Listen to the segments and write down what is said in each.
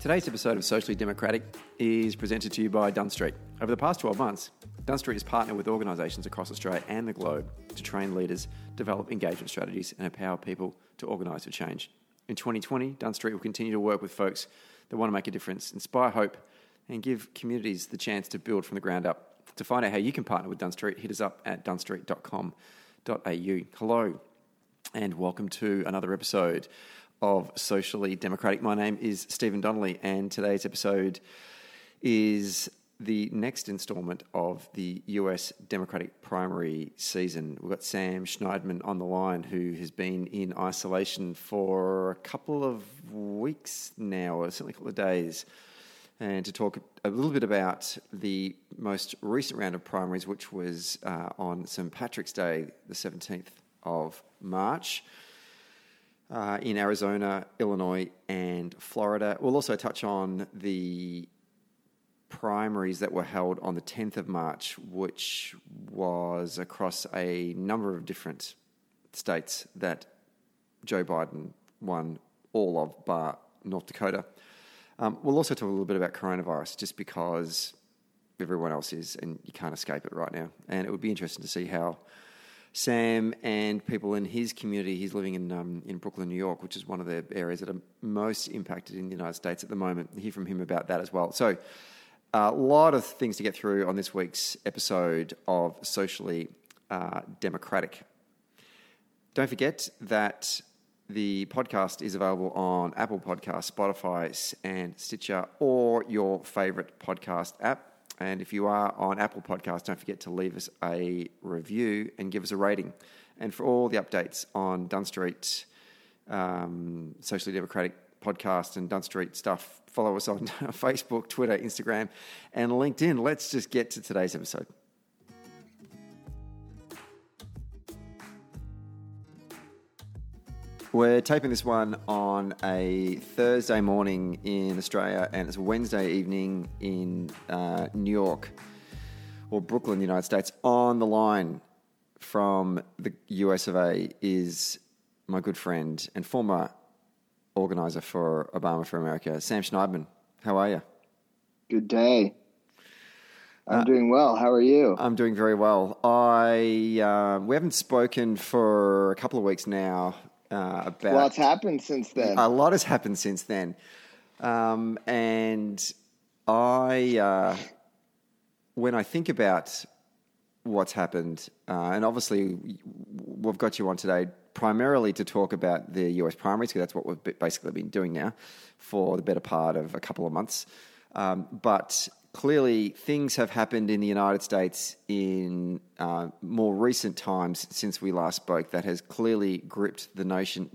Today's episode of Socially Democratic is presented to you by Dunstreet. Over the past 12 months, Dunstreet has partnered with organisations across Australia and the globe to train leaders, develop engagement strategies and empower people to organise for change. In 2020, Dunstreet will continue to work with folks that want to make a difference, inspire hope and give communities the chance to build from the ground up. To find out how you can partner with Dunstreet, hit us up at dunstreet.com.au. Hello and welcome to another episode of Socially Democratic. My name is Stephen Donnelly, and today's episode is the next instalment of the US Democratic primary season. We've got Sam Schneidman on the line, who has been in isolation for a couple of weeks now, or certainly a couple of days, and to talk a little bit about the most recent round of primaries, which was on St. Patrick's Day, the 17th of March. In Arizona, Illinois, and Florida. We'll also touch on the primaries that were held on the 10th of March, which was across a number of different states that Joe Biden won all of, bar North Dakota. We'll also talk a little bit about coronavirus, just because everyone else is, and you can't escape it right now. And it would be interesting to see how Sam and people in his community — he's living in Brooklyn, New York, which is one of the areas that are most impacted in the United States at the moment — hear from him about that as well. So a lot of things to get through on this week's episode of Socially Democratic. Don't forget that the podcast is available on Apple Podcasts, Spotify and Stitcher, or your favourite podcast app. And if you are on Apple Podcasts, don't forget to leave us a review and give us a rating. And for all the updates on Dunstreet, Socially Democratic podcast and Dunstreet stuff, follow us on Facebook, Twitter, Instagram, and LinkedIn. Let's just get to today's episode. We're taping this one on a Thursday morning in Australia, and it's Wednesday evening in New York, or Brooklyn, the United States. On the line from the US of A is my good friend and former organizer for Obama for America, Sam Schneidman. How are you? Good day. I'm doing well. How are you? I'm doing very well. We haven't spoken for a couple of weeks now. Lots happened since then. A lot has happened since then. And when I think about what's happened, and obviously we've got you on today primarily to talk about the US primaries, because that's what we've basically been doing now for the better part of a couple of months. But clearly things have happened in the United States in more recent times since we last spoke that has clearly gripped the nation,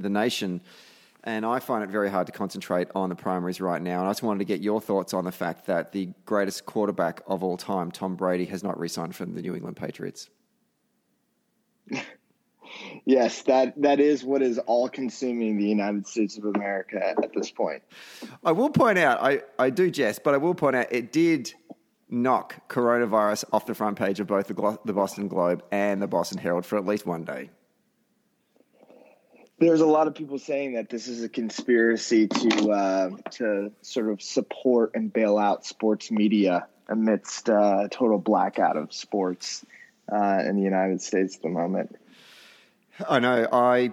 and I find it very hard to concentrate on the primaries right now. And I just wanted to get your thoughts on the fact that the greatest quarterback of all time, Tom Brady, has not re-signed from the New England Patriots. Yes, that is what is all-consuming the United States of America at this point. I will point out, I do jest, but I will point out it did knock coronavirus off the front page of both the Boston Globe and the Boston Herald for at least one day. There's a lot of people saying that this is a conspiracy to sort of support and bail out sports media amidst a total blackout of sports in the United States at the moment. I know. I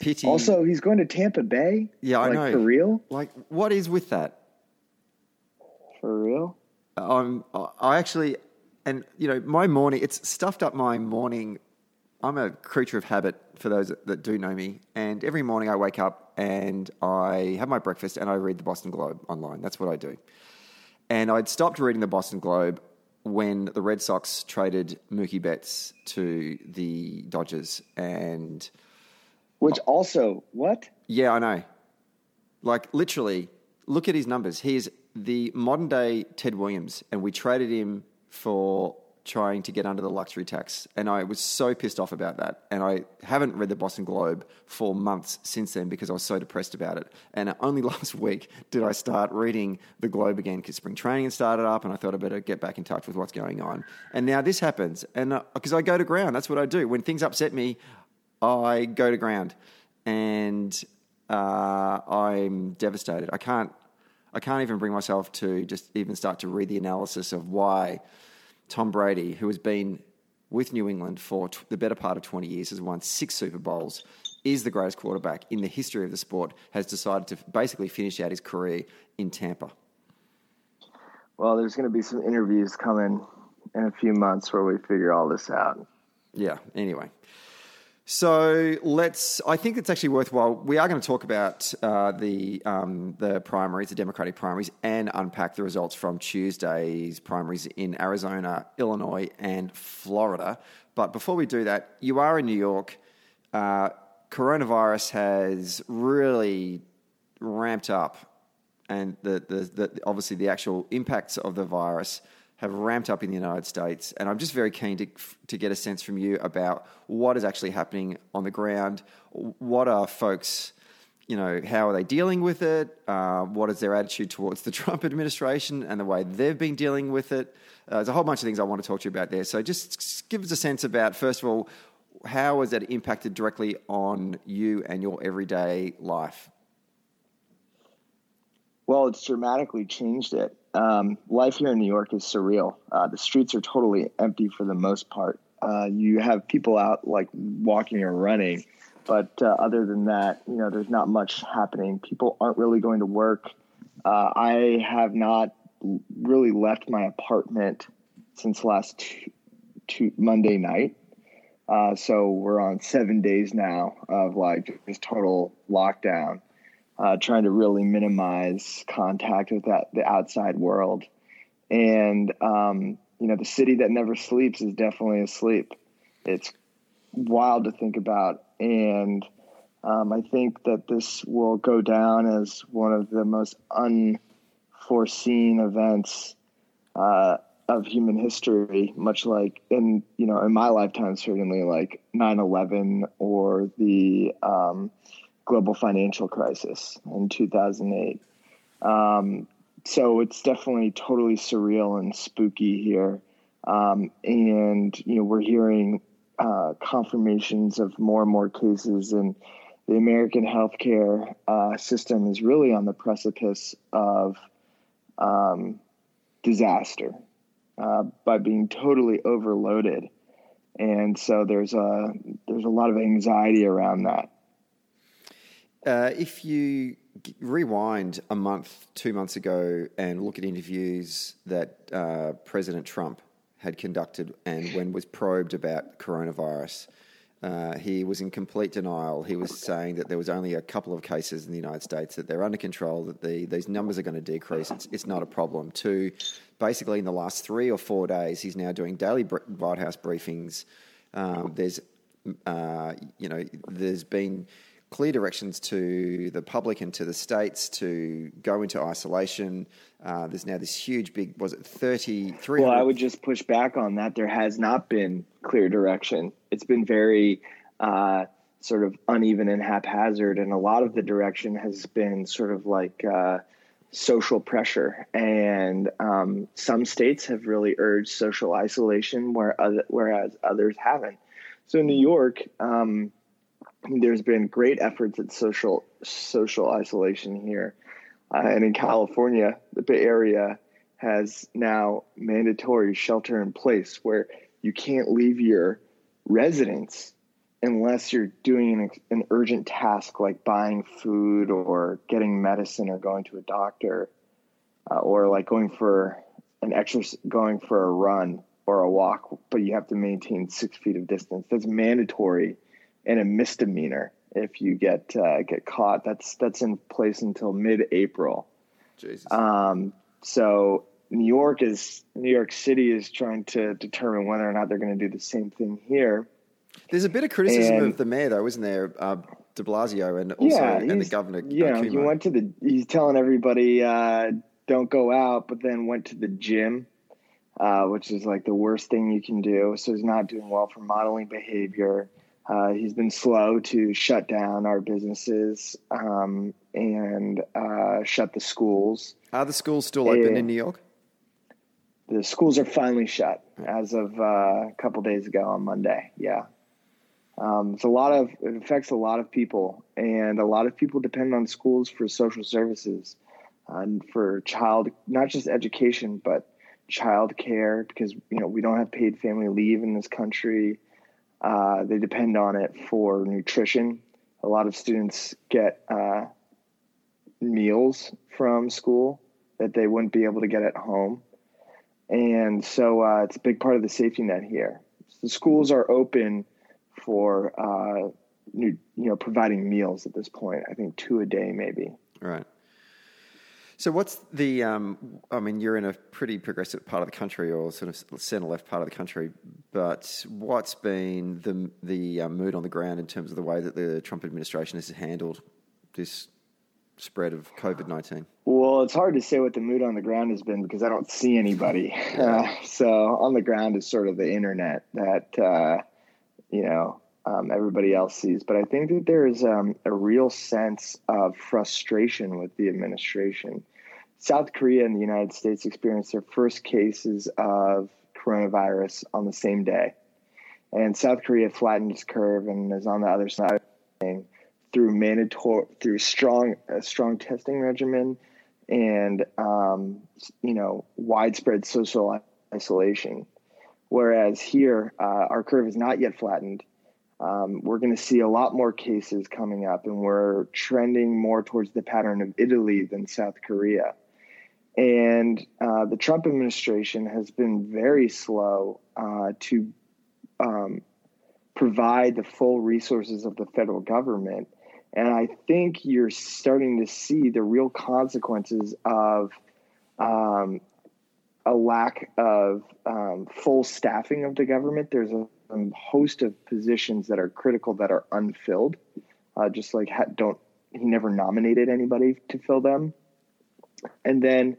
pity. Also, he's going to Tampa Bay. Yeah, I know. For real? Like, what is with that? For real? I actually, and you know, my morning — it's stuffed up my morning. I'm a creature of habit, for those that do know me. And every morning I wake up and I have my breakfast and I read the Boston Globe online. That's what I do. And I'd stopped reading the Boston Globe when the Red Sox traded Mookie Betts to the Dodgers. And which also, what? Yeah, I know. Like, literally, look at his numbers. He is the modern-day Ted Williams, and we traded him for trying to get under the luxury tax. And I was so pissed off about that. And I haven't read the Boston Globe for months since then because I was so depressed about it. And only last week did I start reading the Globe again, because spring training started up and I thought I better get back in touch with what's going on. And now this happens. And because I go to ground, that's what I do. When things upset me, I go to ground. And I'm devastated. I can't even bring myself to just even start to read the analysis of why Tom Brady, who has been with New England for the better part of 20 years, has won 6 Super Bowls, is the greatest quarterback in the history of the sport, has decided to basically finish out his career in Tampa. Well, there's going to be some interviews coming in a few months where we figure all this out. Yeah, anyway. So I think it's actually worthwhile. We are going to talk about the primaries, the Democratic primaries, and unpack the results from Tuesday's primaries in Arizona, Illinois, and Florida. But before we do that, you are in New York. Coronavirus has really ramped up, and obviously the actual impacts of the virus have ramped up in the United States. And I'm just very keen to get a sense from you about what is actually happening on the ground. What are folks, how are they dealing with it? What is their attitude towards the Trump administration and the way they've been dealing with it? There's a whole bunch of things I want to talk to you about there. So just give us a sense about, first of all, how has that impacted directly on you and your everyday life? Well, it's dramatically changed it. Life here in New York is surreal. The streets are totally empty for the most part. You have people out like walking or running, but other than that, there's not much happening. People aren't really going to work. I have not really left my apartment since last Monday night. So we're on 7 days now of this total lockdown. Trying to really minimize contact with the outside world. And, the city that never sleeps is definitely asleep. It's wild to think about. And I think that this will go down as one of the most unforeseen events of human history, much like in my lifetime, certainly like 9/11 or the global financial crisis in 2008. So it's definitely totally surreal and spooky here. And we're hearing confirmations of more and more cases, and the American healthcare system is really on the precipice of disaster by being totally overloaded. And so there's a lot of anxiety around that. If you rewind a month, 2 months ago, and look at interviews that President Trump had conducted and when was probed about coronavirus, he was in complete denial. He was saying that there was only a couple of cases in the United States, that they're under control, that these numbers are going to decrease. It's not a problem. Two, basically in the last 3 or 4 days, he's now doing daily White House briefings. There's been clear directions to the public and to the states to go into isolation. There's now this huge big, was it 33? Well, I would just push back on that. There has not been clear direction. It's been very sort of uneven and haphazard. And a lot of the direction has been sort of like social pressure. And some states have really urged social isolation, whereas others haven't. So in New York, there's been great efforts at social isolation here. And in California, the Bay Area has now mandatory shelter in place where you can't leave your residence unless you're doing an urgent task like buying food or getting medicine or going to a doctor or like going for a run or a walk, but you have to maintain 6 feet of distance. That's mandatory. And a misdemeanor if you get caught. That's in place until mid-April. Jesus. So New York City is trying to determine whether or not they're going to do the same thing here. There's a bit of criticism of the mayor, though, isn't there? De Blasio and the governor. Yeah, he went to he's telling everybody don't go out, but then went to the gym, which is like the worst thing you can do. So he's not doing well for modeling behavior. He's been slow to shut down our businesses and shut the schools. Are the schools still open in New York? The schools are finally shut as of a couple days ago on Monday, yeah. It affects a lot of people, and a lot of people depend on schools for social services and for not just education, but child care, because, you know, we don't have paid family leave in this country. They depend on it for nutrition. A lot of students get meals from school that they wouldn't be able to get at home. And so it's a big part of the safety net here. The schools are open for providing meals at this point. I think 2 a day maybe. All right. So what's the you're in a pretty progressive part of the country, or sort of center left part of the country, but what's been the mood on the ground in terms of the way that the Trump administration has handled this spread of COVID-19? Well, it's hard to say what the mood on the ground has been because I don't see anybody. So on the ground is sort of the internet that everybody else sees. But I think that there is a real sense of frustration with the administration. South Korea and the United States experienced their first cases of coronavirus on the same day. And South Korea flattened its curve and is on the other side through strong testing regimen and, widespread social isolation. Whereas here, our curve is not yet flattened. We're going to see a lot more cases coming up, and we're trending more towards the pattern of Italy than South Korea. And the Trump administration has been very slow to provide the full resources of the federal government. And I think you're starting to see the real consequences of a lack of full staffing of the government. There's a host of positions that are critical that are unfilled, he never nominated anybody to fill them. And then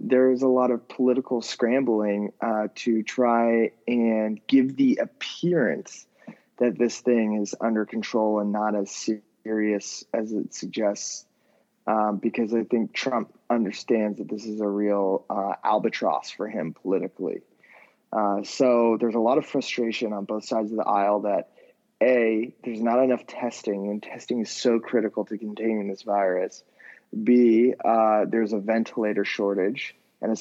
there's a lot of political scrambling to try and give the appearance that this thing is under control and not as serious as it suggests. Because I think Trump understands that this is a real albatross for him politically. So there's a lot of frustration on both sides of the aisle that, A, there's not enough testing, and testing is so critical to containing this virus. B, there's a ventilator shortage and a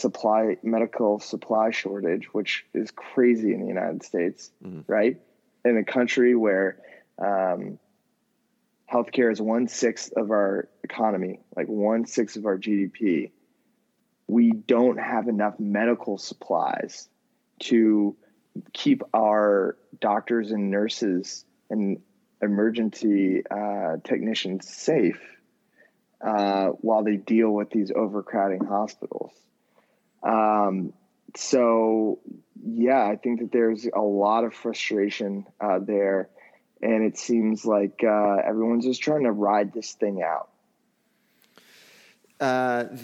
medical supply shortage, which is crazy in the United States, right? In a country where healthcare is 1/6 of our economy, like 1/6 of our GDP. We don't have enough medical supplies to keep our doctors and nurses and emergency technicians safe while they deal with these overcrowding hospitals. I think that there's a lot of frustration there. And it seems like everyone's just trying to ride this thing out. It's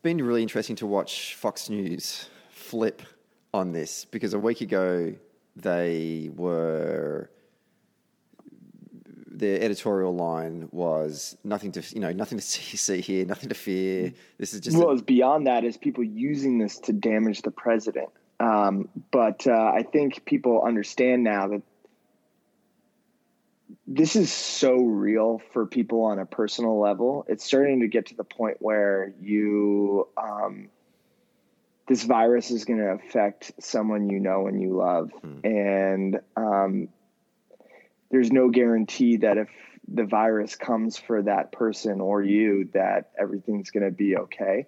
been really interesting to watch Fox News flip on this, because a week ago their editorial line was nothing to see here, nothing to fear. This is just it's beyond that is people using this to damage the president. I think people understand now that this is so real for people on a personal level. It's starting to get to the point where this virus is going to affect someone you know and you love. And there's no guarantee that if the virus comes for that person or you, that everything's going to be okay.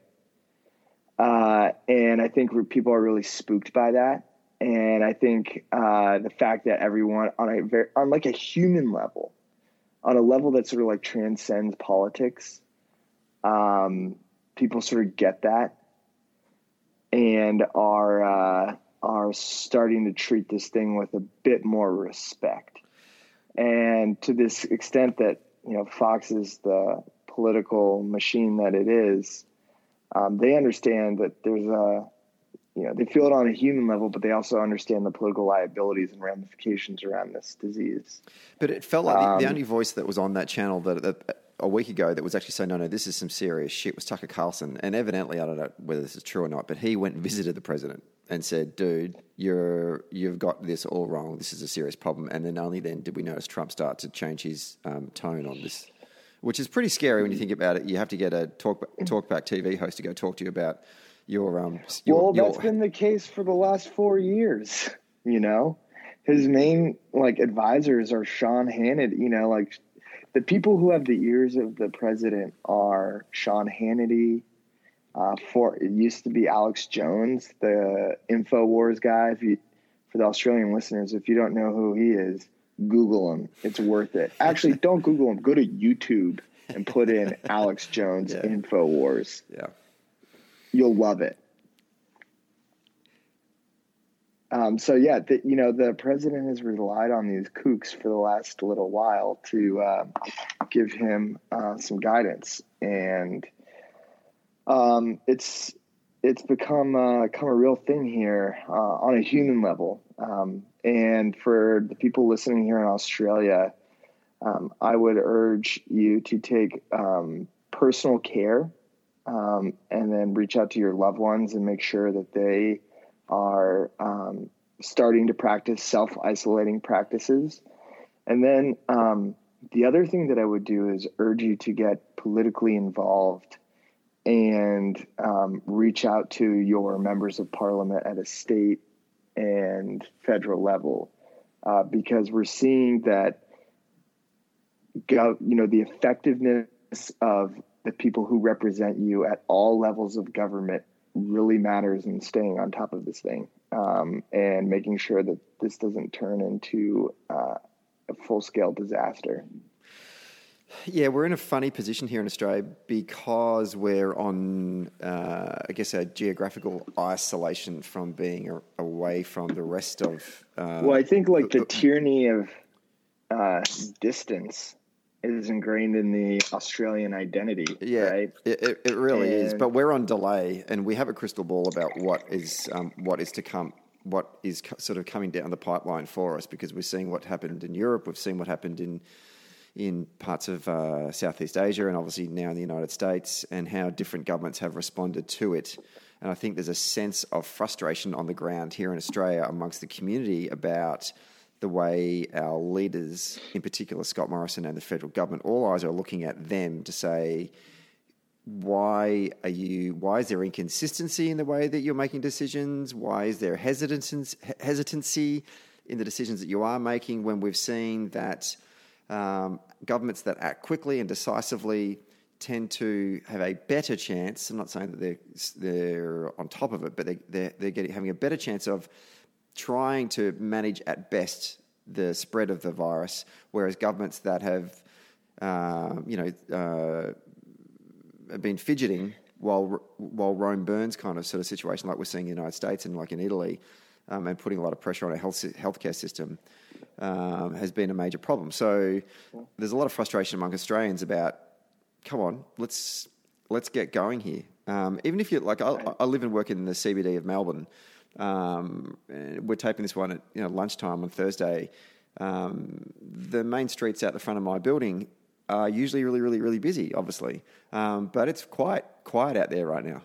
And I think people are really spooked by that. And I think the fact that everyone on a human level, on a level that sort of like transcends politics, people sort of get that and are starting to treat this thing with a bit more respect. And to this extent that, Fox is the political machine that it is, they understand that there's they feel it on a human level, but they also understand the political liabilities and ramifications around this disease. But it felt like the only voice that was on that channel that a week ago that was actually saying, no, this is some serious shit was Tucker Carlson. And evidently, I don't know whether this is true or not, but he went and visited the president and said, dude, you've got this all wrong. This is a serious problem. And then only then did we notice Trump start to change his tone on this, which is pretty scary when you think about it. You have to get a talkback TV host to go talk to you about that's been the case for the last 4 years. You know, his main advisors are Sean Hannity. You know, the people who have the ears of the president are Sean Hannity. It used to be Alex Jones, the InfoWars guy. For the Australian listeners, if you don't know who he is, Google him. It's worth it. Actually, don't Google him. Go to YouTube and put in Alex Jones InfoWars. Yeah. You'll love it. The president has relied on these kooks for the last little while to give him some guidance. And it's become a real thing here on a human level. And for the people listening here in Australia, I would urge you to take personal care and then reach out to your loved ones and make sure that they are starting to practice self-isolating practices. And then the other thing that I would do is urge you to get politically involved and reach out to your members of parliament at a state and federal level, because we're seeing that the effectiveness of the people who represent you at all levels of government really matters in staying on top of this thing and making sure that this doesn't turn into a full-scale disaster. Yeah, we're in a funny position here in Australia because we're on, a geographical isolation from being away from the rest of... I think the tyranny of distance is ingrained in the Australian identity, right? It really is. But we're on delay and we have a crystal ball about what is to come, what is sort of coming down the pipeline for us, because we're seeing what happened in Europe. We've seen what happened in parts of Southeast Asia and obviously now in the United States, and how different governments have responded to it. And I think there's a sense of frustration on the ground here in Australia amongst the community about the way our leaders, in particular Scott Morrison and the federal government, all eyes are looking at them to say, why is there inconsistency in the way that you're making decisions? Why is there hesitancy in the decisions that you are making, when we've seen that governments that act quickly and decisively tend to have a better chance? I'm not saying that they're on top of it, but they're having a better chance of trying to manage at best the spread of the virus, whereas governments that have been fidgeting while Rome burns kind of sort of situation, like we're seeing in the United States and like in Italy, and putting a lot of pressure on our healthcare system, has been a major problem. So there's a lot of frustration among Australians about, come on, let's get going here. Even if you I live and work in the CBD of Melbourne. We're taping this one at lunchtime on Thursday. The main streets out the front of my building are usually really, really, really busy, obviously, but it's quite quiet out there right now.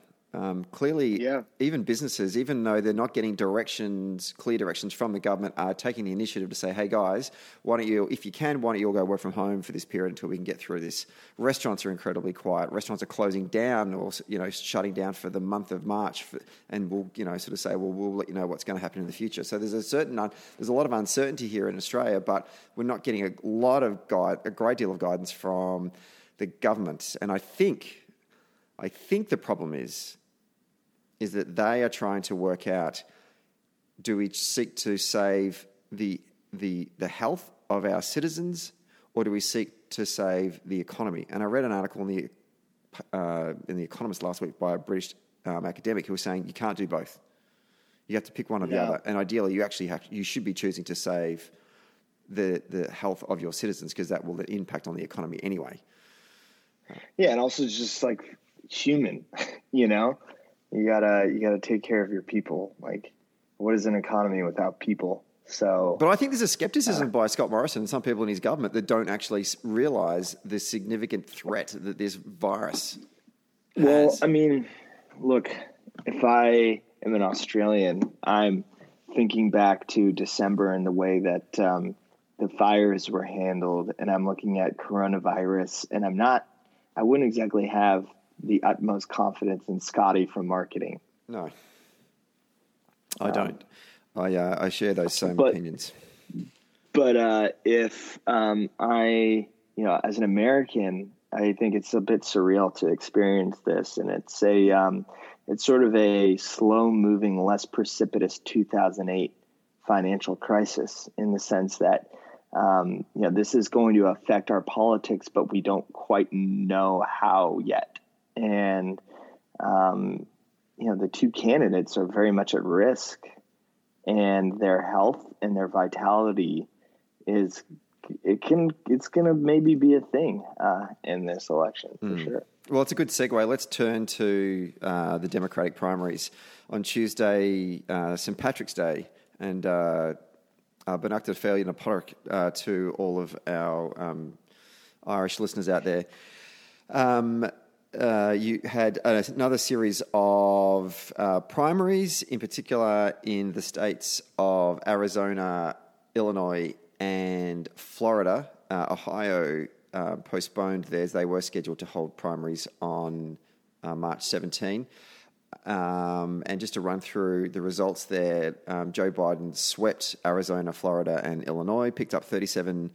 Clearly, even businesses, even though they're not getting clear directions from the government, are taking the initiative to say, hey guys, why don't you all go work from home for this period until we can get through this. Restaurants are incredibly quiet. Restaurants are closing down or, shutting down for the month of March and we'll, sort of say, well, we'll let you know what's going to happen in the future. So there's a lot of uncertainty here in Australia, but we're not getting a great deal of guidance from the government. And I think the problem is that they are trying to work out, do we seek to save the health of our citizens, or do we seek to save the economy? And I read an article in the Economist last week by a British academic who was saying you can't do both. You have to pick one or the other. And ideally, you actually you should be choosing to save the health of your citizens, because that will impact on the economy anyway. Yeah, and also just human, you gotta take care of your people. What is an economy without people? So, but I think there's a skepticism by Scott Morrison and some people in his government that don't actually realize the significant threat that this virus has. Well, I mean, look, if I am an Australian, I'm thinking back to December and the way that the fires were handled, and I'm looking at coronavirus, and I wouldn't exactly have the utmost confidence in Scotty from marketing. No, I don't. I share those same opinions. But if I, you know, as an American, I think it's a bit surreal to experience this, and it's a, it's sort of a slow-moving, less precipitous 2008 financial crisis, in the sense that, you know, this is going to affect our politics, but we don't quite know how yet. And, you know, the two candidates are very much at risk, and their health and their vitality is, it's going to maybe be a thing in this election for sure. Well, it's a good segue. Let's turn to the Democratic primaries. On Tuesday, St. Patrick's Day, and Banachta Féil na Pádraig to all of our Irish listeners out there. You had another series of primaries, in particular in the states of Arizona, Illinois, and Florida. Ohio postponed theirs. They were scheduled to hold primaries on March 17. And just to run through the results there, Joe Biden swept Arizona, Florida, and Illinois, picked up 37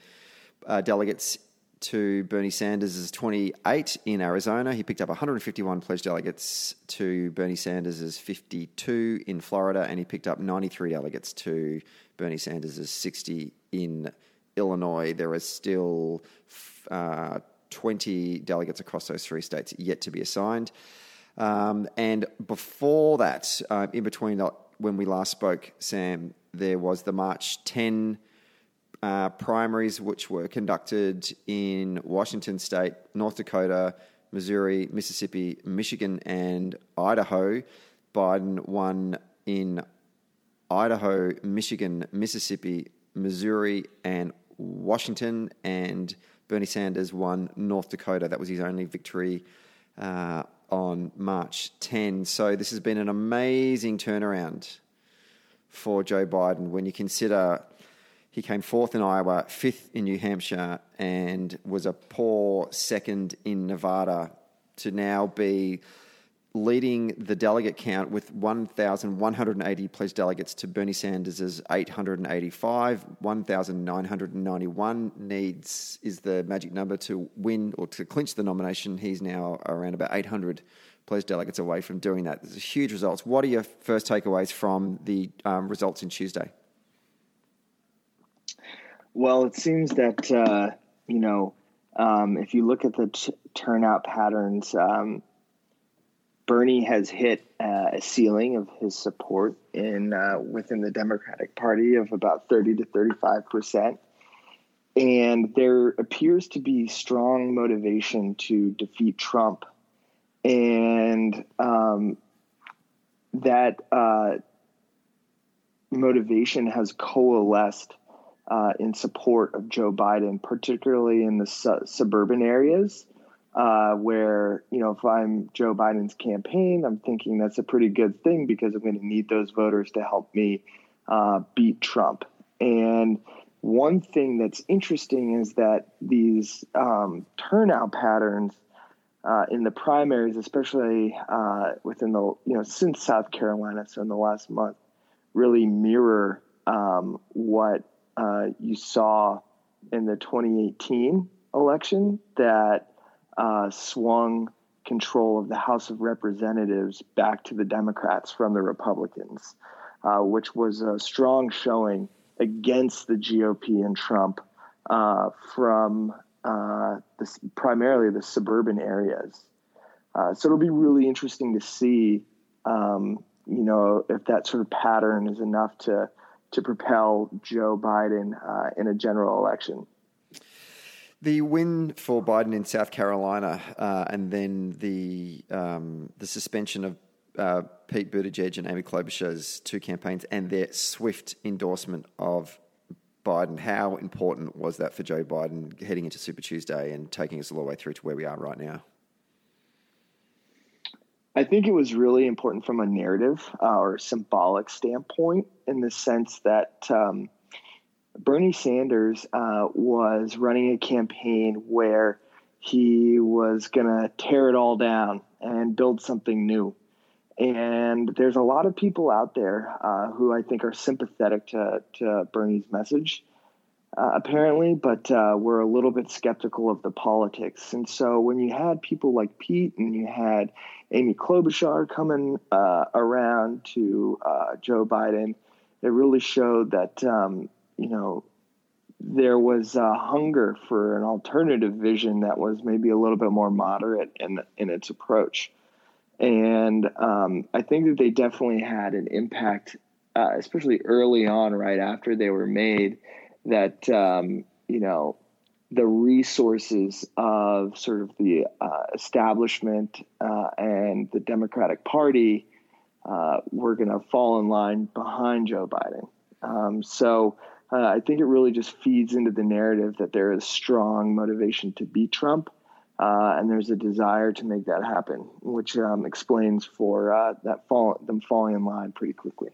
delegates to Bernie Sanders' 28 in Arizona. He picked up 151 pledged delegates to Bernie Sanders' 52 in Florida, and he picked up 93 delegates to Bernie Sanders' 60 in Illinois. There are still 20 delegates across those three states yet to be assigned. And before that, in between when we last spoke, Sam, there was the March 10 primaries, which were conducted in Washington State, North Dakota, Missouri, Mississippi, Michigan, and Idaho. Biden won in Idaho, Michigan, Mississippi, Missouri, and Washington, and Bernie Sanders won North Dakota. That was his only victory on March 10. So this has been an amazing turnaround for Joe Biden when you consider he came fourth in Iowa, fifth in New Hampshire, and was a poor second in Nevada, to now be leading the delegate count with 1,180 pledged delegates to Bernie Sanders' 885. 1,991 needs is the magic number to win or to clinch the nomination. He's now around about 800 pledged delegates away from doing that. There's huge results. What are your first takeaways from the results in Tuesday? Well, it seems that, you know, if you look at the turnout patterns, Bernie has hit a ceiling of his support in within the Democratic Party of about 30% to 35%. And there appears to be strong motivation to defeat Trump. And that motivation has coalesced in support of Joe Biden, particularly in the suburban areas where, you know, if I'm Joe Biden's campaign, I'm thinking that's a pretty good thing because I'm going to need those voters to help me beat Trump. And one thing that's interesting is that these turnout patterns in the primaries, especially within the, you know, since South Carolina, so in the last month, really mirror what you saw in the 2018 election that swung control of the House of Representatives back to the Democrats from the Republicans, which was a strong showing against the GOP and Trump from primarily the suburban areas. So it'll be really interesting to see, you know, if that sort of pattern is enough to propel Joe Biden in a general election. The win for Biden in South Carolina and then the suspension of Pete Buttigieg and Amy Klobuchar's two campaigns and their swift endorsement of Biden. How important was that for Joe Biden heading into Super Tuesday and taking us all the way through to where we are right now? I think it was really important from a narrative or symbolic standpoint, in the sense that Bernie Sanders was running a campaign where he was going to tear it all down and build something new. And there's a lot of people out there who I think are sympathetic to Bernie's message, apparently, but were a little bit skeptical of the politics. And so when you had people like Pete and you had Amy Klobuchar coming around to Joe Biden, it really showed that, you know, there was a hunger for an alternative vision that was maybe a little bit more moderate in its approach. And I think that they definitely had an impact, especially early on, right after they were made, that, you know, the resources of sort of the establishment and the Democratic Party were going to fall in line behind Joe Biden. I think it really just feeds into the narrative that there is strong motivation to beat Trump, and there's a desire to make that happen, which explains for them falling in line pretty quickly.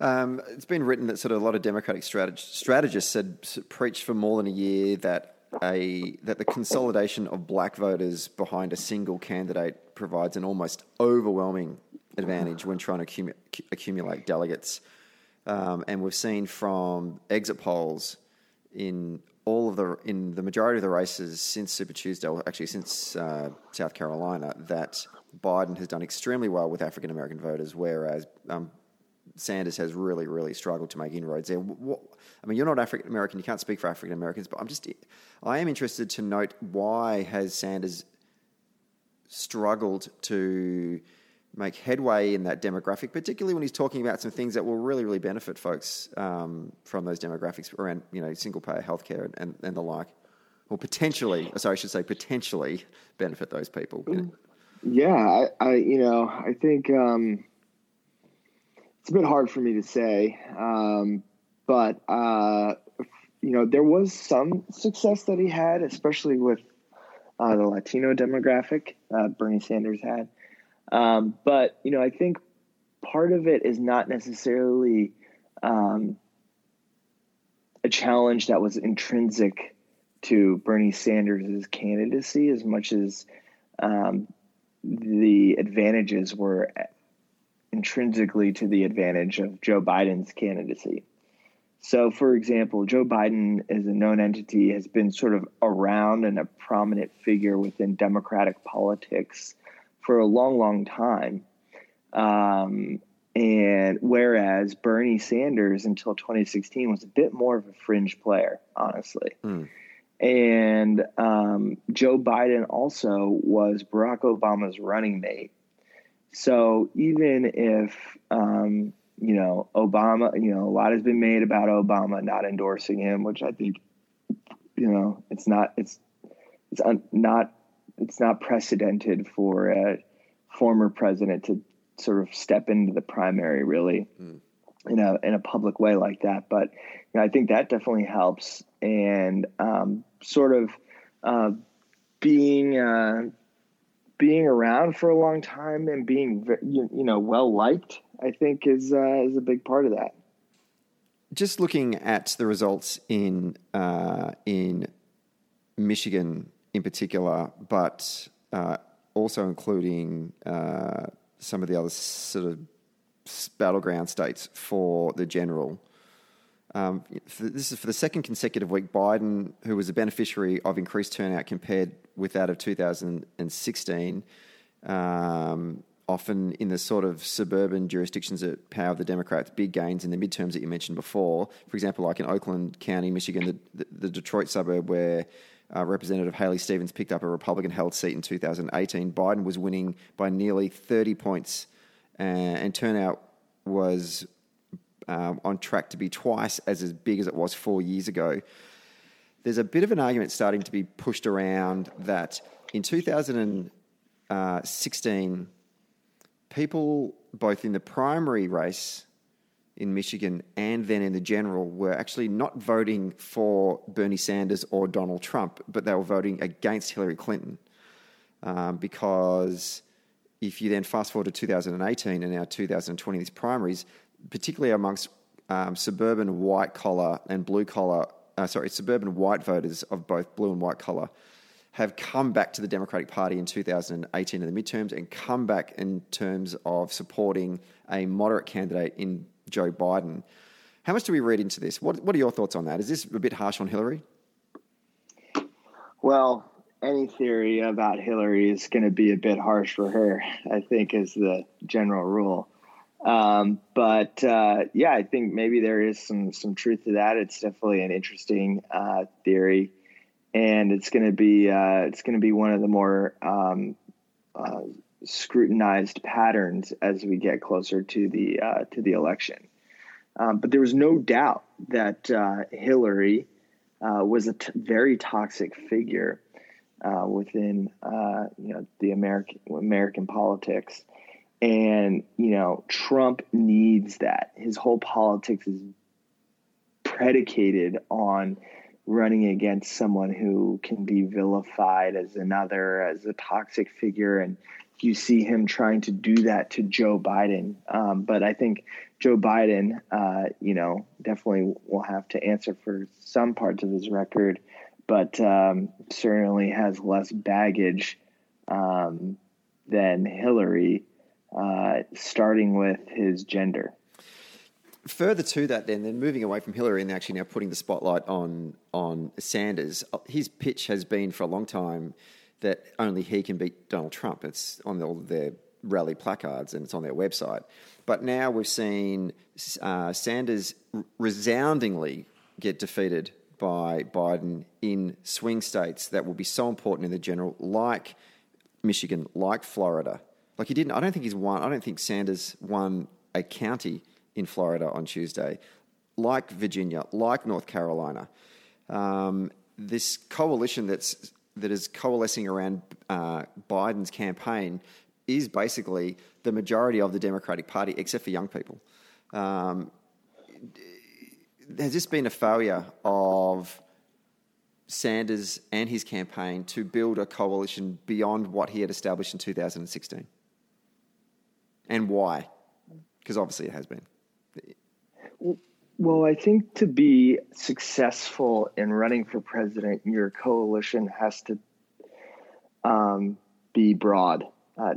It's been written that sort of a lot of Democratic strategists had preached for more than a year that the consolidation of black voters behind a single candidate provides an almost overwhelming advantage when trying to accumulate delegates. And we've seen from exit polls in the majority of the races since Super Tuesday, or actually since South Carolina, that Biden has done extremely well with African American voters, whereas Sanders has really, really struggled to make inroads there. I mean, you're not African American; you can't speak for African Americans, but I am interested to note, why has Sanders struggled to make headway in that demographic, particularly when he's talking about some things that will really, really benefit folks from those demographics around, you know, single-payer healthcare and the like, or potentially benefit those people. Yeah, I think it's a bit hard for me to say, but you know, there was some success that he had, especially with the Latino demographic. Bernie Sanders had. But, you know, I think part of it is not necessarily a challenge that was intrinsic to Bernie Sanders' candidacy as much as the advantages were intrinsically to the advantage of Joe Biden's candidacy. So, for example, Joe Biden is a known entity, has been sort of around and a prominent figure within Democratic politics for a long, long time. And whereas Bernie Sanders until 2016 was a bit more of a fringe player, honestly. Mm. And Joe Biden also was Barack Obama's running mate. So even if, you know, Obama, you know, a lot has been made about Obama not endorsing him, which I think, you know, it's not precedented for a former president to sort of step into the primary, really, in a public way like that. But you know, I think that definitely helps. And sort of being around for a long time and being, you know, well liked, I think is a big part of that. Just looking at the results in Michigan in particular, but also including some of the other sort of battleground states for the general. This is for the second consecutive week, Biden, who was a beneficiary of increased turnout compared with that of 2016, often in the sort of suburban jurisdictions that power the Democrats, big gains in the midterms that you mentioned before. For example, like in Oakland County, Michigan, the Detroit suburb where Representative Haley Stevens picked up a Republican-held seat in 2018. Biden was winning by nearly 30 points, and turnout was on track to be twice as big as it was 4 years ago. There's a bit of an argument starting to be pushed around that in 2016, people both in the primary race in Michigan and then in the general were actually not voting for Bernie Sanders or Donald Trump, but they were voting against Hillary Clinton because If you then fast forward to 2018 and now 2020, these primaries, particularly amongst suburban white collar and blue collar, suburban white voters of both blue and white collar, have come back to the Democratic Party in 2018 in the midterms and come back in terms of supporting a moderate candidate in Joe Biden. How much do we read into this? What are your thoughts on that? Is this a bit harsh on Hillary? Well, any theory about Hillary is going to be a bit harsh for her, I think, is the general rule. But I think maybe there is some truth to that. It's definitely an interesting theory, and it's going to be one of the more scrutinized patterns as we get closer to the election. But there was no doubt that Hillary was a very toxic figure within the American politics. And, Trump needs that. His whole politics is predicated on running against someone who can be vilified as a toxic figure. And you see him trying to do that to Joe Biden. But I think Joe Biden, definitely will have to answer for some parts of his record, but certainly has less baggage than Hillary. Starting with his gender. Further to that, then moving away from Hillary and actually now putting the spotlight on Sanders, his pitch has been for a long time that only he can beat Donald Trump. It's on all their rally placards and it's on their website. But now we've seen Sanders resoundingly get defeated by Biden in swing states that will be so important in the general, like Michigan, like Florida. Like he didn't. I don't think he's won. I don't think Sanders won a county in Florida on Tuesday, like Virginia, like North Carolina. This coalition that is coalescing around Biden's campaign is basically the majority of the Democratic Party, except for young people. Has this been a failure of Sanders and his campaign to build a coalition beyond what he had established in 2016? And why? Because obviously it has been. Well, I think to be successful in running for president, your coalition has to be broad.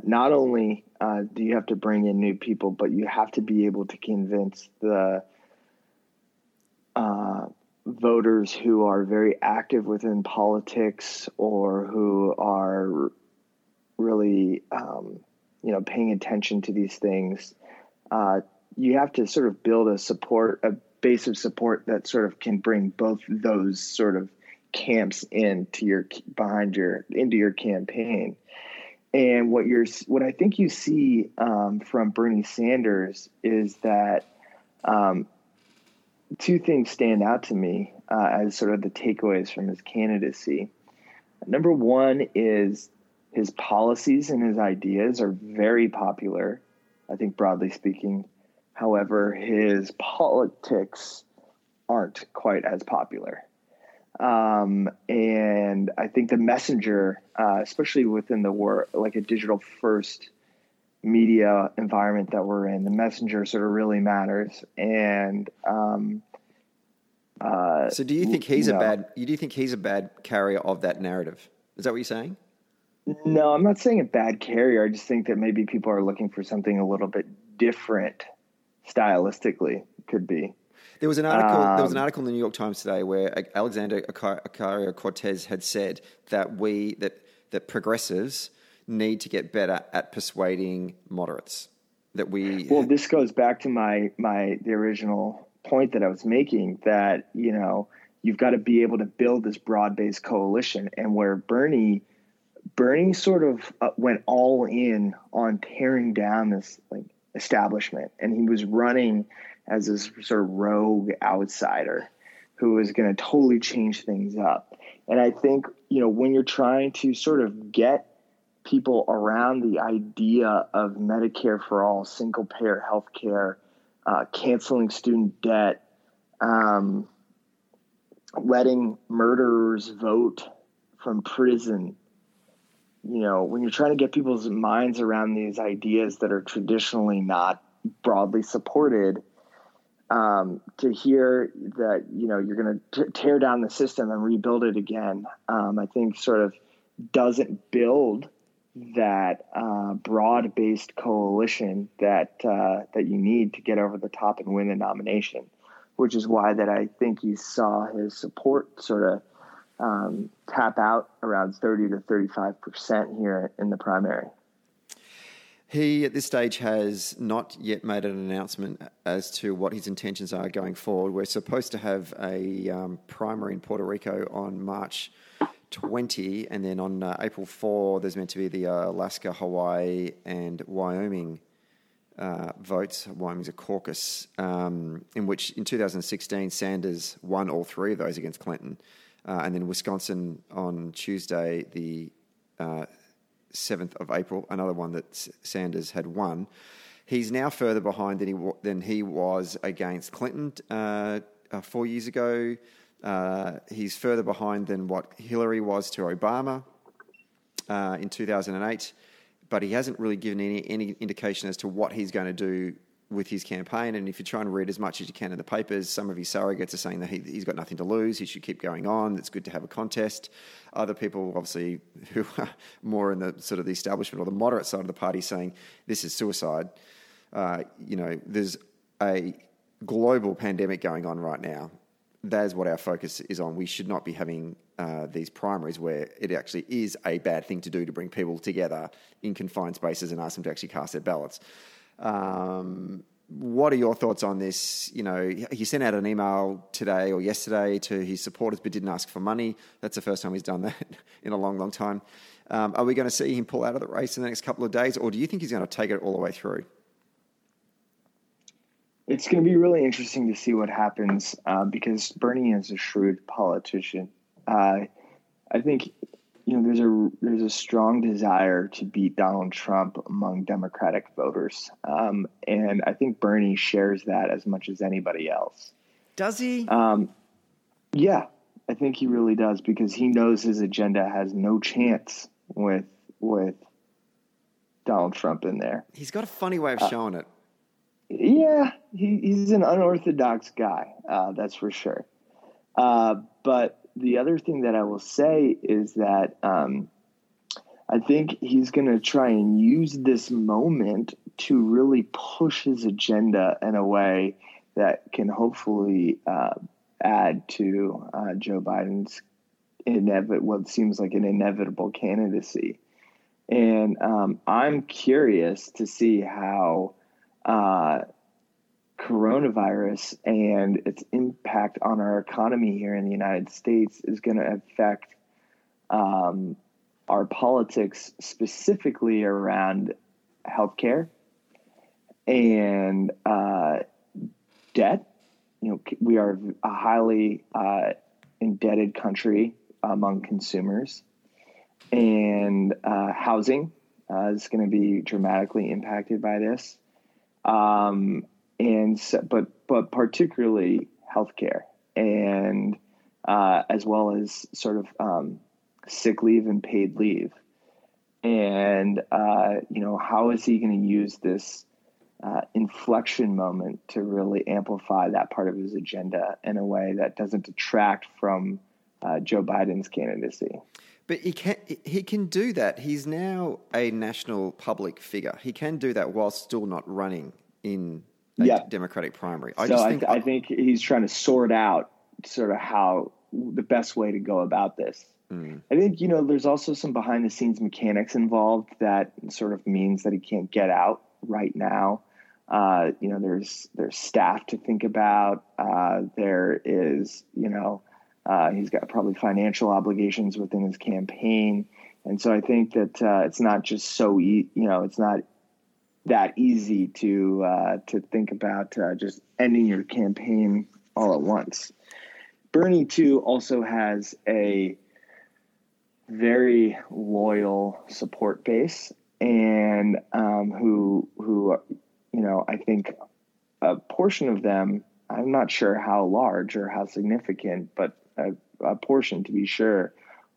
Not only do you have to bring in new people, but you have to be able to convince the voters who are very active within politics or who are really paying attention to these things. You have to sort of build a base of support that sort of can bring both those sort of camps into your campaign. And what I think you see from Bernie Sanders is that two things stand out to me as sort of the takeaways from his candidacy. Number one is his policies and his ideas are very popular, I think, broadly speaking. However, his politics aren't quite as popular. And I think the messenger, especially within the war, like a digital first media environment that we're in, the messenger sort of really matters. And so do you think he's a bad carrier of that narrative? Is that what you're saying? No, I'm not saying a bad carrier. I just think that maybe people are looking for something a little bit different stylistically, could be. There was an article in the New York Times today where Alexander Ocasio-Cortez had said that progressives need to get better at persuading moderates. This goes back to the original point that I was making that, you've got to be able to build this broad-based coalition, and where Bernie sort of went all in on tearing down this establishment, and he was running as this sort of rogue outsider who was going to totally change things up. And I think, when you're trying to sort of get people around the idea of Medicare for all, single-payer health care, canceling student debt, letting murderers vote from prison, you know, when you're trying to get people's minds around these ideas that are traditionally not broadly supported, to hear that, you know, you're going to tear down the system and rebuild it again, I think sort of doesn't build that broad-based coalition that you need to get over the top and win the nomination, which is why that I think you saw his support sort of tap out around 30% to 35% here in the primary. He, at this stage, has not yet made an announcement as to what his intentions are going forward. We're supposed to have a primary in Puerto Rico on March 20, and then on April 4, there's meant to be the Alaska, Hawaii, and Wyoming votes. Wyoming's a caucus, in which in 2016, Sanders won all three of those against Clinton. And then Wisconsin on Tuesday, the 7th of April, another one that Sanders had won. He's now further behind than he was against Clinton 4 years ago. He's further behind than what Hillary was to Obama in 2008, but he hasn't really given any indication as to what he's going to do with his campaign. And if you try and read as much as you can in the papers, some of his surrogates are saying that he's got nothing to lose, he should keep going on, it's good to have a contest. Other people, obviously, who are more in the sort of the establishment or the moderate side of the party, saying this is suicide. You know, there's a global pandemic going on right now. That is what our focus is on. We should not be having these primaries where it actually is a bad thing to do to bring people together in confined spaces and ask them to actually cast their ballots. What are your thoughts on this? You know, he sent out an email today or yesterday to his supporters, but didn't ask for money. That's the first time he's done that in a long, long time. Are we going to see him pull out of the race in the next couple of days, or do you think he's going to take it all the way through? It's going to be really interesting to see what happens, because Bernie is a shrewd politician. I think, you know, there's a strong desire to beat Donald Trump among Democratic voters. And I think Bernie shares that as much as anybody else. Does he? Yeah, I think he really does, because he knows his agenda has no chance with Donald Trump in there. He's got a funny way of showing it. Yeah, he's an unorthodox guy, that's for sure. But the other thing that I will say is that I think he's going to try and use this moment to really push his agenda in a way that can hopefully add to Joe Biden's what seems like an inevitable candidacy. And I'm curious to see how coronavirus and its impact on our economy here in the United States is going to affect our politics, specifically around healthcare and debt. You know, we are a highly indebted country among consumers, and housing is going to be dramatically impacted by this. And so, but particularly healthcare, and as well as sort of sick leave and paid leave, and you know, how is he going to use this inflection moment to really amplify that part of his agenda in a way that doesn't detract from Joe Biden's candidacy? But he can do that. He's now a national public figure. He can do that while still not running in a Democratic primary. I think he's trying to sort out sort of how the best way to go about this. I think, you know, there's also some behind the scenes mechanics involved that sort of means that he can't get out right now. You know, there's staff to think about. There is, you know, he's got probably financial obligations within his campaign. And so I think that it's not just it's not that easy to think about just ending your campaign all at once. Bernie, too, also has a very loyal support base, and who you know, I think a portion of them, I'm not sure how large or how significant, but a portion to be sure,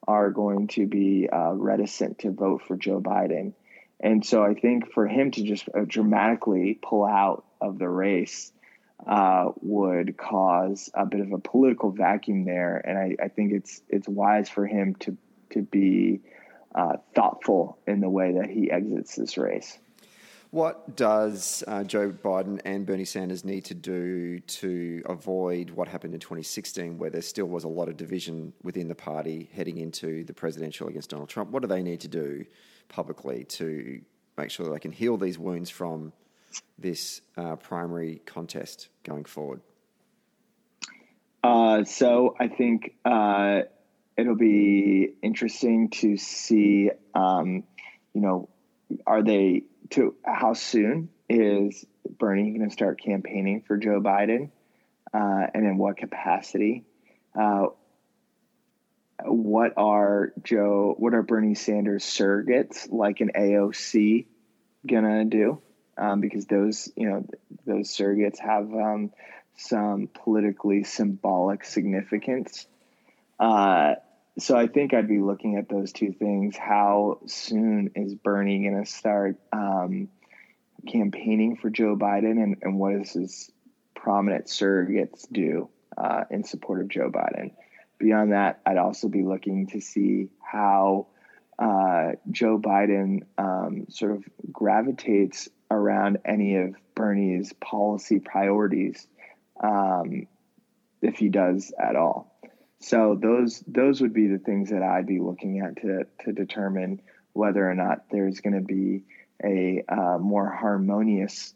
are going to be reticent to vote for Joe Biden. And so I think for him to just dramatically pull out of the race would cause a bit of a political vacuum there. And I think it's wise for him to be thoughtful in the way that he exits this race. What does Joe Biden and Bernie Sanders need to do to avoid what happened in 2016, where there still was a lot of division within the party heading into the presidential against Donald Trump? What do they need to do publicly to make sure they can heal these wounds from this primary contest going forward? So I think it'll be interesting to see, how soon is Bernie going to start campaigning for Joe Biden, and in what capacity? What are Bernie Sanders surrogates like an AOC gonna do? Because those surrogates have some politically symbolic significance. So I think I'd be looking at those two things. How soon is Bernie going to start campaigning for Joe Biden, and what does his prominent surrogates do in support of Joe Biden? Beyond that, I'd also be looking to see how Joe Biden sort of gravitates around any of Bernie's policy priorities, if he does at all. So those would be the things that I'd be looking at to determine whether or not there's going to be a more harmonious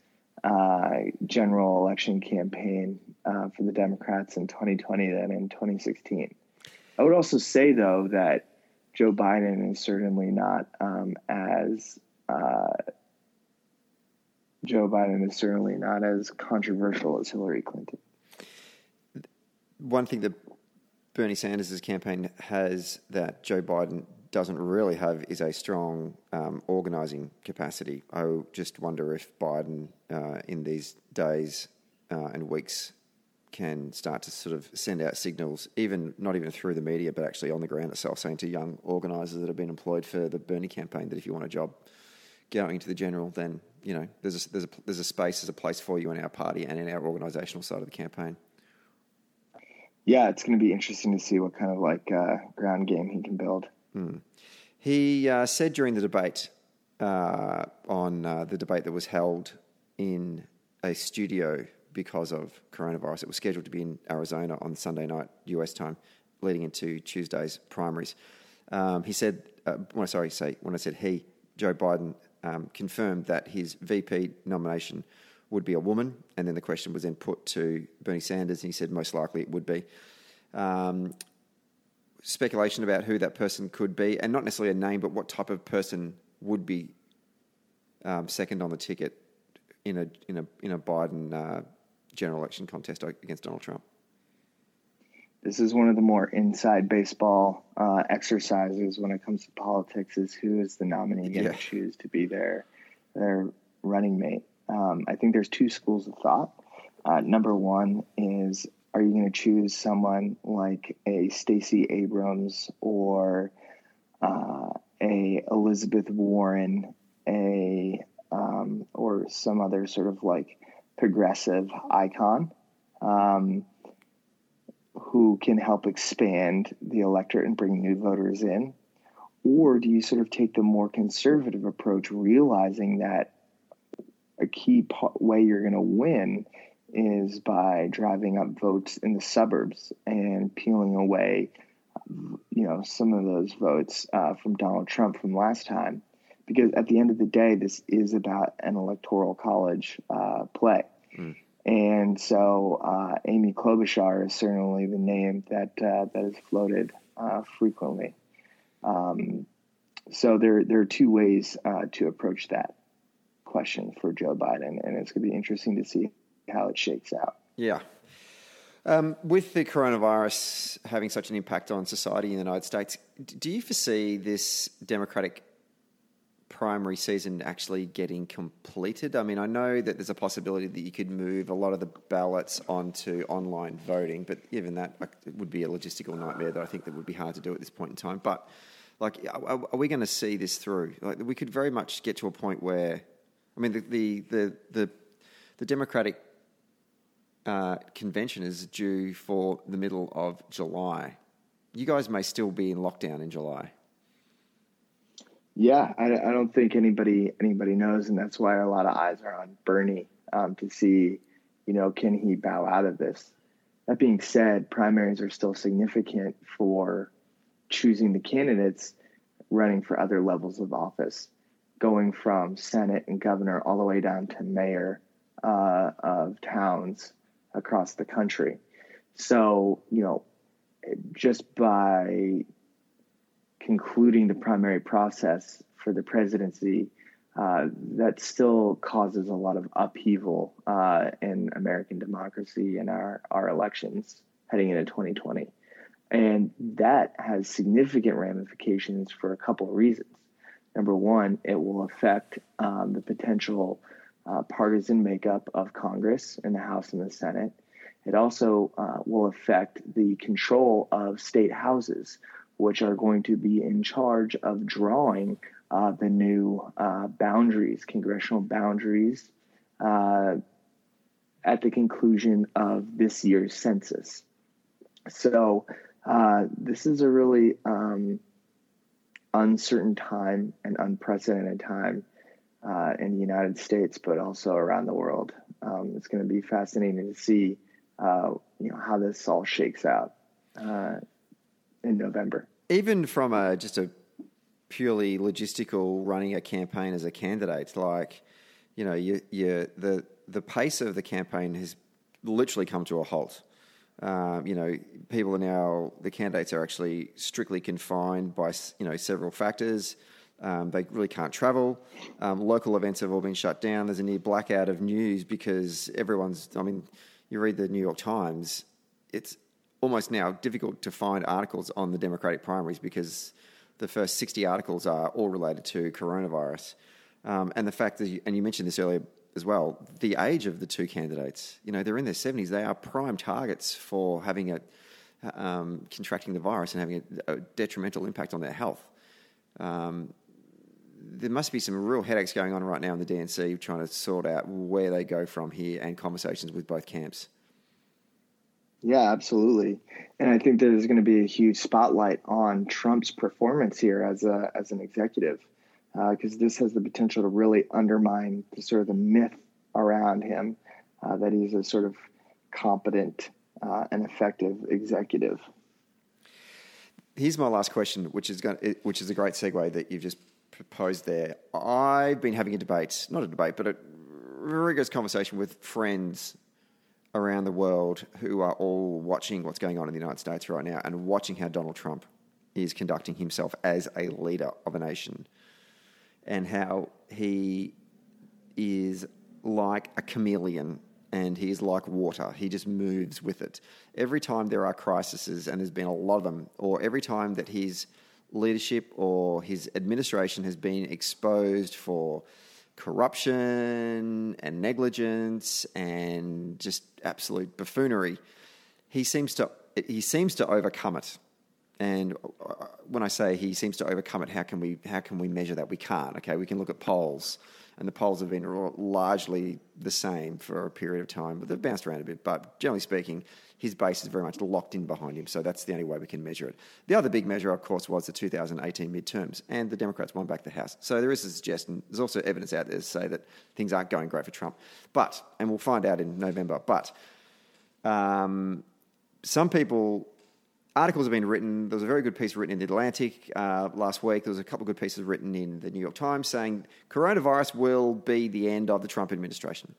general election campaign for the Democrats in 2020 than in 2016. I would also say, though, that Joe Biden is certainly not as controversial as Hillary Clinton. One thing that Bernie Sanders' campaign has that Joe Biden doesn't really have is a strong organising capacity. I just wonder if Biden in these days and weeks can start to sort of send out signals, not even through the media, but actually on the ground itself, saying to young organisers that have been employed for the Bernie campaign that if you want a job going into the general, then there's a place for you in our party and in our organisational side of the campaign. Yeah, it's going to be interesting to see what kind of ground game he can build. Mm. He said during the debate the debate that was held in a studio because of coronavirus. It was scheduled to be in Arizona on Sunday night US time, leading into Tuesday's primaries. He said, Joe Biden confirmed that his VP nomination would be a woman, and then the question was then put to Bernie Sanders, and he said most likely it would be. Speculation about who that person could be, and not necessarily a name, but what type of person would be second on the ticket in a Biden general election contest against Donald Trump. This is one of the more inside baseball exercises when it comes to politics: is who is the nominee going to choose to be their running mate. I think there's two schools of thought. Number one is, are you going to choose someone like a Stacey Abrams or a Elizabeth Warren, or some other sort of progressive icon who can help expand the electorate and bring new voters in? Or do you sort of take the more conservative approach, realizing that a key way you're going to win is by driving up votes in the suburbs and peeling away, some of those votes from Donald Trump from last time? Because at the end of the day, this is about an electoral college play. Mm. And so Amy Klobuchar is certainly the name that is floated frequently. So there are two ways to approach that question for Joe Biden, and it's going to be interesting to see how it shakes out. Yeah. With the coronavirus having such an impact on society in the United States, do you foresee this Democratic primary season actually getting completed? I mean, I know that there's a possibility that you could move a lot of the ballots onto online voting, but even that would be a logistical nightmare that I think that would be hard to do at this point in time. But, like, are we going to see this through? Like, we could very much get to a point where, I mean, the Democratic convention is due for the middle of July. You guys may still be in lockdown in July. Yeah, I don't think anybody knows, and that's why a lot of eyes are on Bernie to see, you know, can he bow out of this? That being said, primaries are still significant for choosing the candidates running for other levels of office, going from Senate and governor all the way down to mayor of towns across the country. So, you know, just by concluding the primary process for the presidency, that still causes a lot of upheaval in American democracy and our elections heading into 2020. And that has significant ramifications for a couple of reasons. Number one, it will affect the potential partisan makeup of Congress and the House and the Senate. It also will affect the control of state houses, which are going to be in charge of drawing the new boundaries, congressional boundaries, at the conclusion of this year's census. So this is a really uncertain time and unprecedented time in the United States, but also around the world. It's going to be fascinating to see you know, how this all shakes out in November. Even from just a purely logistical running a campaign as a candidate, like, you know, the pace of the campaign has literally come to a halt. You know, people are now, the candidates are actually strictly confined by, you know, several factors. They really can't travel. Local events have all been shut down. There's a near blackout of news because everyone's, I mean, you read the New York Times, it's almost now difficult to find articles on the Democratic primaries because the first 60 articles are all related to coronavirus. And the fact that, and you mentioned this earlier as well, the age of the two candidates, you know, they're in their 70s. They are prime targets for having contracting the virus and having a detrimental impact on their health. There must be some real headaches going on right now in the DNC trying to sort out where they go from here and conversations with both camps. Yeah, absolutely. And I think there's going to be a huge spotlight on Trump's performance here as an executive, because this has the potential to really undermine the sort of the myth around him that he's a sort of competent and effective executive. Here's my last question, which is a great segue that you've just proposed there. I've been having a rigorous conversation with friends around the world who are all watching what's going on in the United States right now and watching how Donald Trump is conducting himself as a leader of a nation and how he is like a chameleon and he is like water. He just moves with it. Every time there are crises, and there's been a lot of them, or every time that his leadership or his administration has been exposed for corruption and negligence and just absolute buffoonery, he seems to overcome it. And when I say he seems to overcome it, how can we measure that? We can't. Okay, we can look at polls, and the polls have been largely the same for a period of time, but they've bounced around a bit. But generally speaking, his base is very much locked in behind him, so that's the only way we can measure it. The other big measure, of course, was the 2018 midterms, and the Democrats won back the House. So there is a suggestion. There's also evidence out there to say that things aren't going great for Trump. But, and we'll find out in November, but some people... Articles have been written. There was a very good piece written in The Atlantic last week. There was a couple of good pieces written in The New York Times saying coronavirus will be the end of the Trump administration.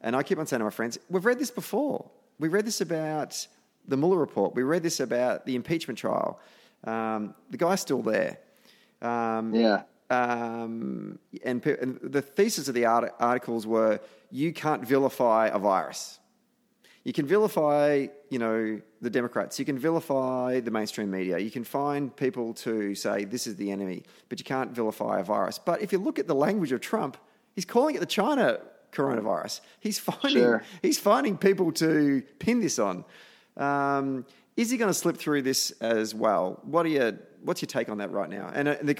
And I keep on saying to my friends, we've read this before. We read this about the Mueller report. We read this about the impeachment trial. The guy's still there. And the thesis of the articles were, you can't vilify a virus. You can vilify, you know, the Democrats. You can vilify the mainstream media. You can find people to say this is the enemy, but you can't vilify a virus. But if you look at the language of Trump, he's calling it the China coronavirus. He's finding people to pin this on. Is he going to slip through this as well? What's your take on that right now? And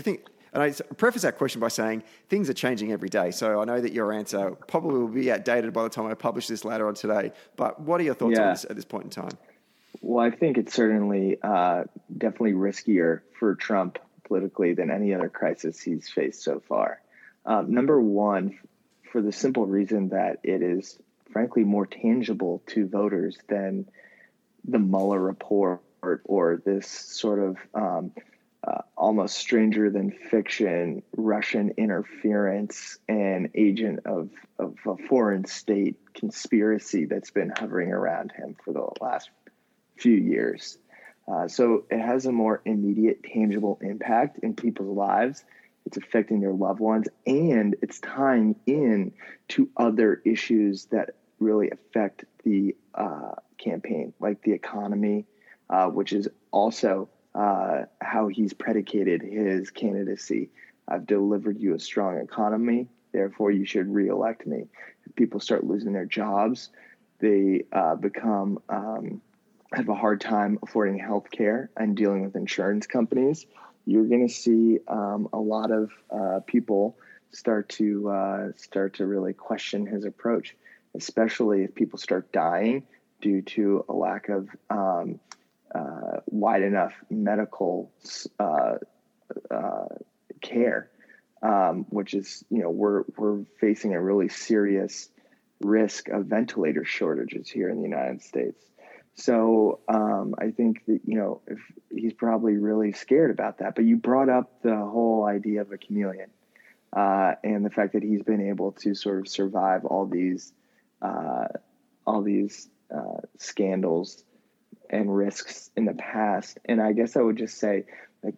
I preface that question by saying things are changing every day. So I know that your answer probably will be outdated by the time I publish this later on today. But what are your thoughts on this at this point in time? Well, I think it's certainly definitely riskier for Trump politically than any other crisis he's faced so far. Number one, for the simple reason that it is, frankly, more tangible to voters than the Mueller report or this sort of almost stranger than fiction Russian interference and agent of a foreign state conspiracy that's been hovering around him for the last few years. So it has a more immediate, tangible impact in people's lives. It's affecting their loved ones, and it's tying in to other issues that really affect the campaign, like the economy, which is also how he's predicated his candidacy. I've delivered you a strong economy, therefore you should reelect me. If people start losing their jobs, they have a hard time affording health care and dealing with insurance companies. You're going to see a lot of people start to really question his approach, especially if people start dying due to a lack of wide enough medical care, which is, you know, we're facing a really serious risk of ventilator shortages here in the United States. So I think that, you know, if he's probably really scared about that. But you brought up the whole idea of a chameleon and the fact that he's been able to sort of survive all these scandals and risks in the past. And I guess I would just say, like,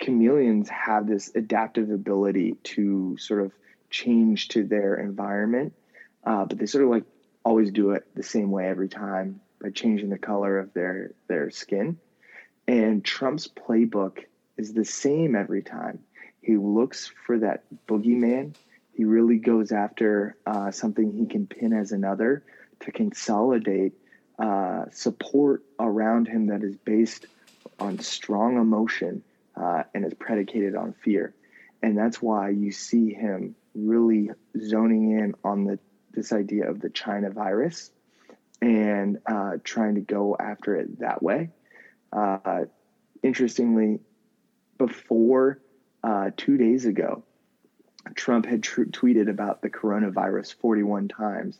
chameleons have this adaptive ability to sort of change to their environment, but they sort of like always do it the same way every time by changing the color of their skin. And Trump's playbook is the same every time. He looks for that boogeyman. He really goes after something he can pin as another to consolidate support around him that is based on strong emotion and is predicated on fear. And that's why you see him really zoning in on this idea of the China virus and trying to go after it that way. Interestingly, before 2 days ago, Trump had tweeted about the coronavirus 41 times.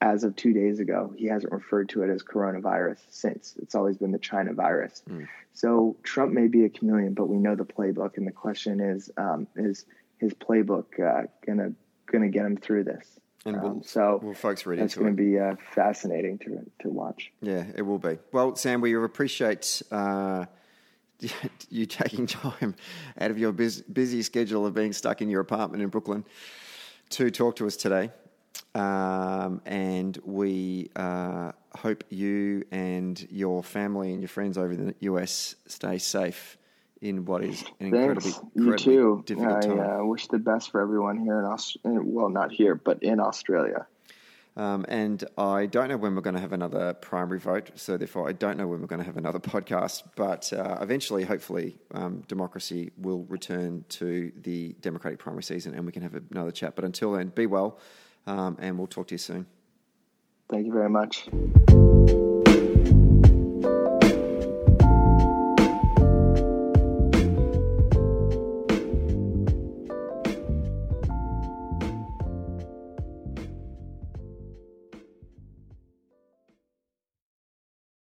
As of 2 days ago, he hasn't referred to it as coronavirus since. It's always been the China virus. Mm. So Trump may be a chameleon, but we know the playbook. And the question is his playbook going to get him through this? And we'll folks read into it. It's going to be fascinating to watch. Yeah, it will be. Well, Sam, we appreciate you taking time out of your busy schedule of being stuck in your apartment in Brooklyn to talk to us today. And we hope you and your family and your friends over in the US stay safe in what is an incredibly difficult time. I wish the best for everyone here in Australia. Well, not here, but in Australia. And I don't know when we're going to have another primary vote, so therefore I don't know when we're going to have another podcast. But eventually, hopefully, democracy will return to the Democratic primary season and we can have another chat. But until then, be well. And we'll talk to you soon. Thank you very much.